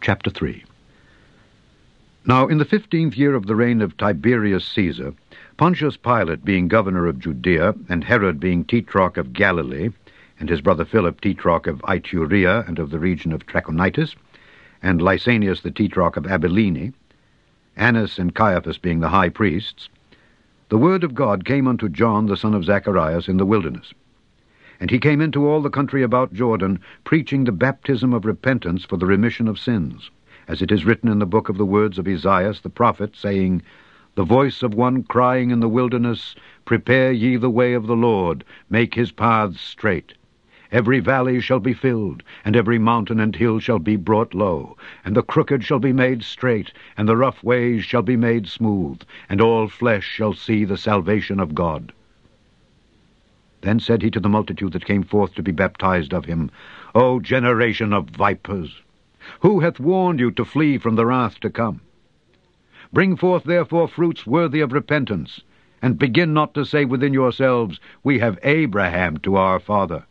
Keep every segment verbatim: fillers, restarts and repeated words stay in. chapter three. Now in the fifteenth year of the reign of Tiberius Caesar, Pontius Pilate being governor of Judea, and Herod being tetrarch of Galilee, and his brother Philip tetrarch of Iturea and of the region of Trachonitis, and Lysanias the tetrarch of Abilene, Annas and Caiaphas being the high priests, the word of God came unto John the son of Zacharias in the wilderness. And he came into all the country about Jordan, preaching the baptism of repentance for the remission of sins, as it is written in the book of the words of Isaiah the prophet, saying, The voice of one crying in the wilderness, Prepare ye the way of the Lord, make his paths straight. Every valley shall be filled, and every mountain and hill shall be brought low, and the crooked shall be made straight, and the rough ways shall be made smooth, and all flesh shall see the salvation of God. Then said he to the multitude that came forth to be baptized of him, O generation of vipers! Who hath warned you to flee from the wrath to come? Bring forth therefore fruits worthy of repentance, and begin not to say within yourselves, We have Abraham to our father.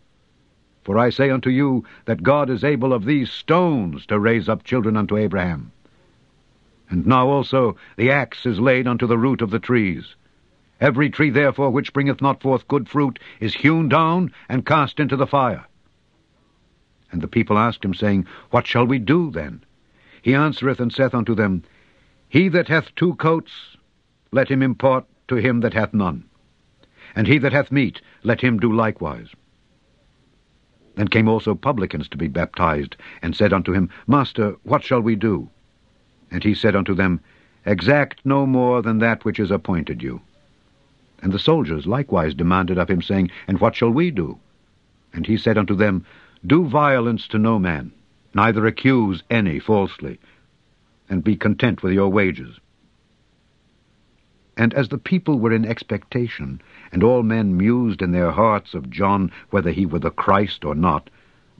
For I say unto you, that God is able of these stones to raise up children unto Abraham. And now also the axe is laid unto the root of the trees. Every tree therefore which bringeth not forth good fruit is hewn down and cast into the fire. And the people asked him, saying, What shall we do then? He answereth and saith unto them, He that hath two coats, let him impart to him that hath none. And he that hath meat, let him do likewise. Then came also publicans to be baptized, and said unto him, Master, what shall we do? And he said unto them, Exact no more than that which is appointed you. And the soldiers likewise demanded of him, saying, And what shall we do? And he said unto them, Do violence to no man, neither accuse any falsely, and be content with your wages. And as the people were in expectation, and all men mused in their hearts of John whether he were the Christ or not,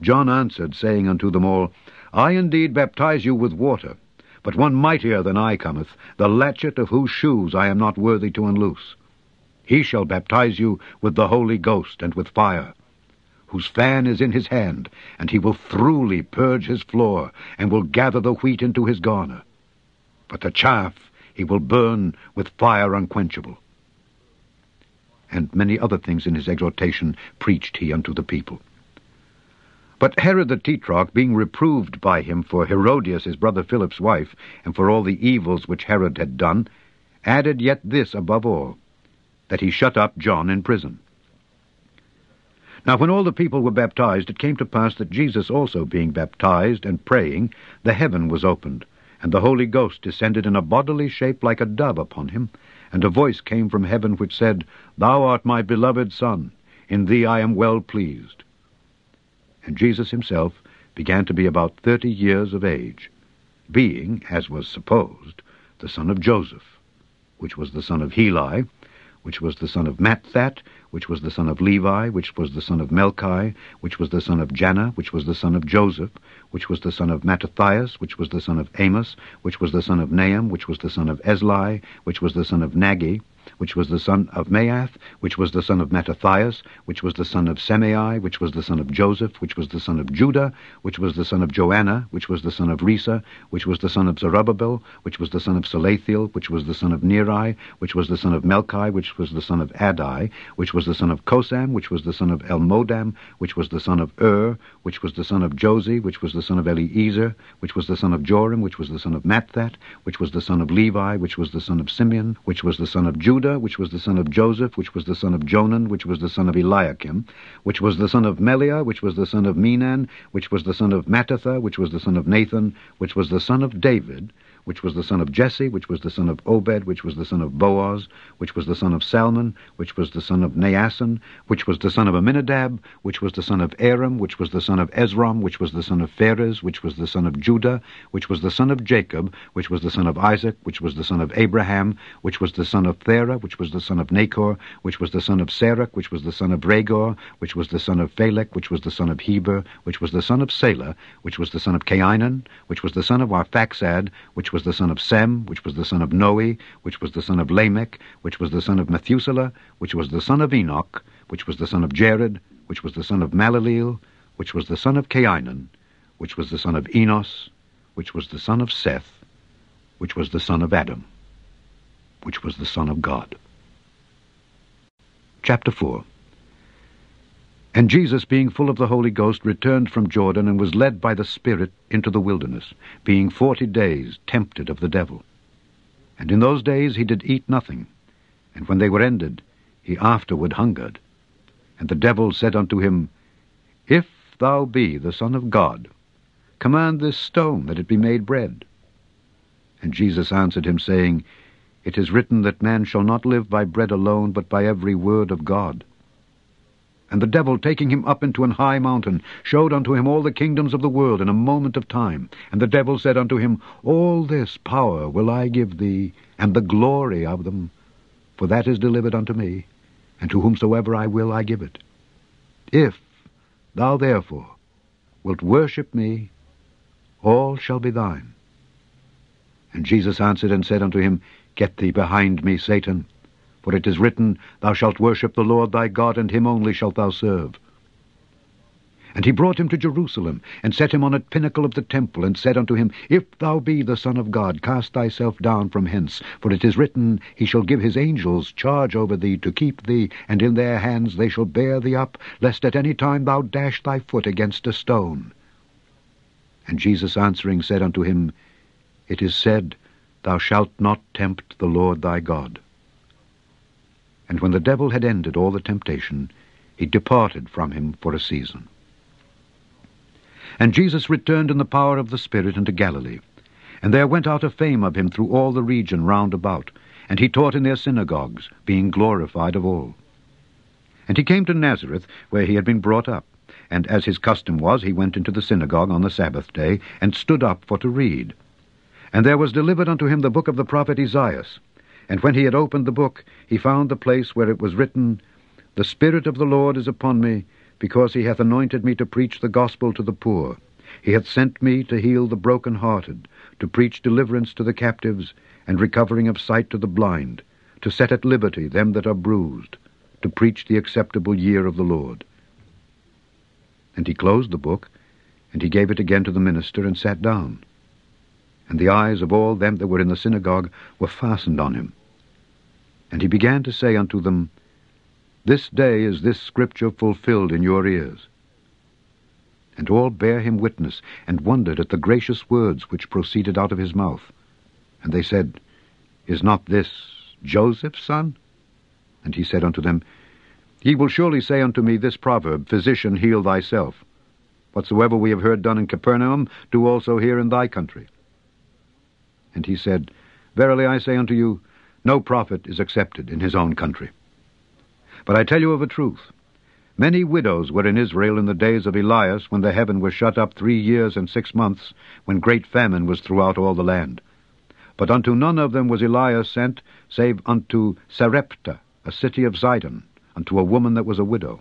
John answered, saying unto them all, I indeed baptize you with water, but one mightier than I cometh, the latchet of whose shoes I am not worthy to unloose. He shall baptize you with the Holy Ghost and with fire, whose fan is in his hand, and he will throughly purge his floor, and will gather the wheat into his garner. But the chaff he will burn with fire unquenchable. And many other things in his exhortation preached he unto the people. But Herod the Tetrarch, being reproved by him for Herodias his brother Philip's wife, and for all the evils which Herod had done, added yet this above all, that he shut up John in prison. Now when all the people were baptized, it came to pass that Jesus also being baptized and praying, the heaven was opened, and the Holy Ghost descended in a bodily shape like a dove upon him, and a voice came from heaven which said, Thou art my beloved Son, in thee I am well pleased. And Jesus himself began to be about thirty years of age, being, as was supposed, the son of Joseph, which was the son of Heli, which was the son of Matthat, which was the son of Levi, which was the son of Melchi, which was the son of Jannah, which was the son of Joseph, which was the son of Mattathias, which was the son of Amos, which was the son of Nahum, which was the son of Esli, which was the son of Nagi, which was the son of Maath, which was the son of Mattathias, which was the son of Semei, which was the son of Joseph, which was the son of Judah, which was the son of Joanna, which was the son of Resa, which was the son of Zerubbabel, which was the son of Salathiel, which was the son of Neri, which was the son of Melchi, which was the son of Adai, which was the son of Kosam, which was the son of Elmodam, which was the son of Ur, which was the son of Josi, which was the son of Eliezer, which was the son of Joram, which was the son of Matthat, which was the son of Levi, which was the son of Simeon, which was the son of Judah, which was the son of Joseph, which was the son of Jonan, which was the son of Eliakim, which was the son of Meliah, which was the son of Menan, which was the son of Mattatha, which was the son of Nathan, which was the son of David, which was the son of Jesse, which was the son of Obed, which was the son of Boaz, which was the son of Salmon, which was the son of Naason, which was the son of Aminadab, which was the son of Aram, which was the son of Ezrom, which was the son of Phares, which was the son of Judah, which was the son of Jacob, which was the son of Isaac, which was the son of Abraham, which was the son of Thera, which was the son of Nacor, which was the son of Serach, which was the son of Ragor, which was the son of Phalek, which was the son of Heber, which was the son of Salah, which was the son of Cainan, which was the son of Arphaxad, which was the son of Sem, which was the son of Noe, which was the son of Lamech, which was the son of Methuselah, which was the son of Enoch, which was the son of Jared, which was the son of Malaleel, which was the son of Cainan, which was the son of Enos, which was the son of Seth, which was the son of Adam, which was the son of God. Chapter four. And Jesus, being full of the Holy Ghost, returned from Jordan, and was led by the Spirit into the wilderness, being forty days tempted of the devil. And in those days he did eat nothing, and when they were ended, he afterward hungered. And the devil said unto him, If thou be the Son of God, command this stone that it be made bread. And Jesus answered him, saying, It is written that man shall not live by bread alone, but by every word of God. And the devil, taking him up into an high mountain, showed unto him all the kingdoms of the world in a moment of time. And the devil said unto him, All this power will I give thee, and the glory of them, for that is delivered unto me, and to whomsoever I will I give it. If thou therefore wilt worship me, all shall be thine. And Jesus answered and said unto him, Get thee behind me, Satan. For it is written, Thou shalt worship the Lord thy God, and him only shalt thou serve. And he brought him to Jerusalem, and set him on a pinnacle of the temple, and said unto him, If thou be the Son of God, cast thyself down from hence. For it is written, He shall give his angels charge over thee, to keep thee, and in their hands they shall bear thee up, lest at any time thou dash thy foot against a stone. And Jesus answering said unto him, It is said, Thou shalt not tempt the Lord thy God. And when the devil had ended all the temptation, he departed from him for a season. And Jesus returned in the power of the Spirit into Galilee. And there went out a fame of him through all the region round about. And he taught in their synagogues, being glorified of all. And he came to Nazareth, where he had been brought up. And as his custom was, he went into the synagogue on the Sabbath day, and stood up for to read. And there was delivered unto him the book of the prophet Isaiah. And when he had opened the book, he found the place where it was written, The Spirit of the Lord is upon me, because he hath anointed me to preach the gospel to the poor. He hath sent me to heal the brokenhearted, to preach deliverance to the captives, and recovering of sight to the blind, to set at liberty them that are bruised, to preach the acceptable year of the Lord. And he closed the book, and he gave it again to the minister, and sat down. And the eyes of all them that were in the synagogue were fastened on him. And he began to say unto them, This day is this scripture fulfilled in your ears. And all bare him witness, and wondered at the gracious words which proceeded out of his mouth. And they said, Is not this Joseph's son? And he said unto them, Ye will surely say unto me this proverb, Physician, heal thyself. Whatsoever we have heard done in Capernaum, do also here in thy country. And he said, Verily I say unto you, no prophet is accepted in his own country. But I tell you of a truth, many widows were in Israel in the days of Elias, when the heaven was shut up three years and six months, when great famine was throughout all the land. But unto none of them was Elias sent, save unto Sarepta, a city of Sidon, unto a woman that was a widow.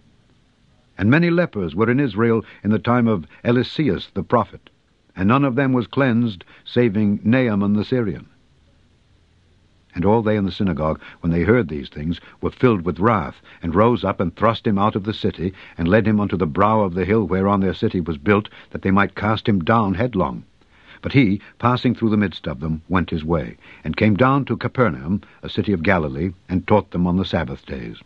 And many lepers were in Israel in the time of Eliseus the prophet, and none of them was cleansed, saving Naaman the Syrian. And all they in the synagogue, when they heard these things, were filled with wrath, and rose up and thrust him out of the city, and led him unto the brow of the hill whereon their city was built, that they might cast him down headlong. But he, passing through the midst of them, went his way, and came down to Capernaum, a city of Galilee, and taught them on the Sabbath days.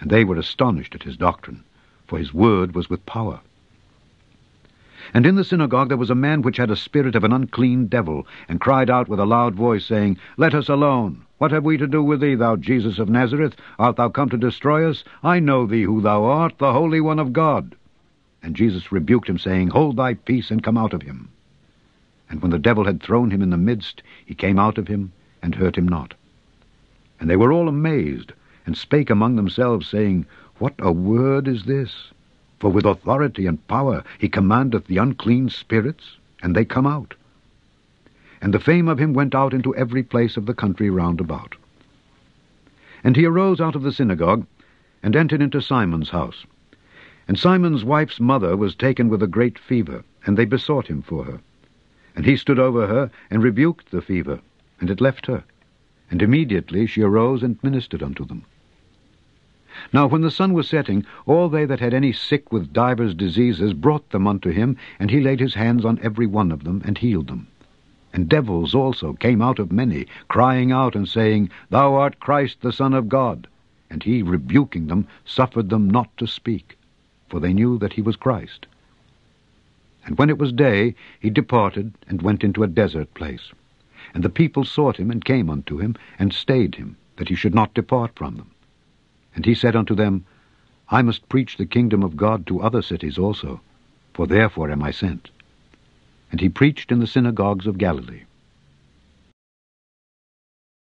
And they were astonished at his doctrine, for his word was with power. And in the synagogue there was a man which had a spirit of an unclean devil, and cried out with a loud voice, saying, Let us alone. What have we to do with thee, thou Jesus of Nazareth? Art thou come to destroy us? I know thee who thou art, the Holy One of God. And Jesus rebuked him, saying, Hold thy peace, and come out of him. And when the devil had thrown him in the midst, he came out of him, and hurt him not. And they were all amazed, and spake among themselves, saying, What a word is this! For with authority and power he commandeth the unclean spirits, and they come out. And the fame of him went out into every place of the country round about. And he arose out of the synagogue, and entered into Simon's house. And Simon's wife's mother was taken with a great fever, and they besought him for her. And he stood over her, and rebuked the fever, and it left her. And immediately she arose and ministered unto them. Now when the sun was setting, all they that had any sick with divers diseases brought them unto him, and he laid his hands on every one of them, and healed them. And devils also came out of many, crying out and saying, Thou art Christ, the Son of God. And he, rebuking them, suffered them not to speak, for they knew that he was Christ. And when it was day, he departed, and went into a desert place. And the people sought him, and came unto him, and stayed him, that he should not depart from them. And he said unto them, I must preach the kingdom of God to other cities also, for therefore am I sent. And he preached in the synagogues of Galilee.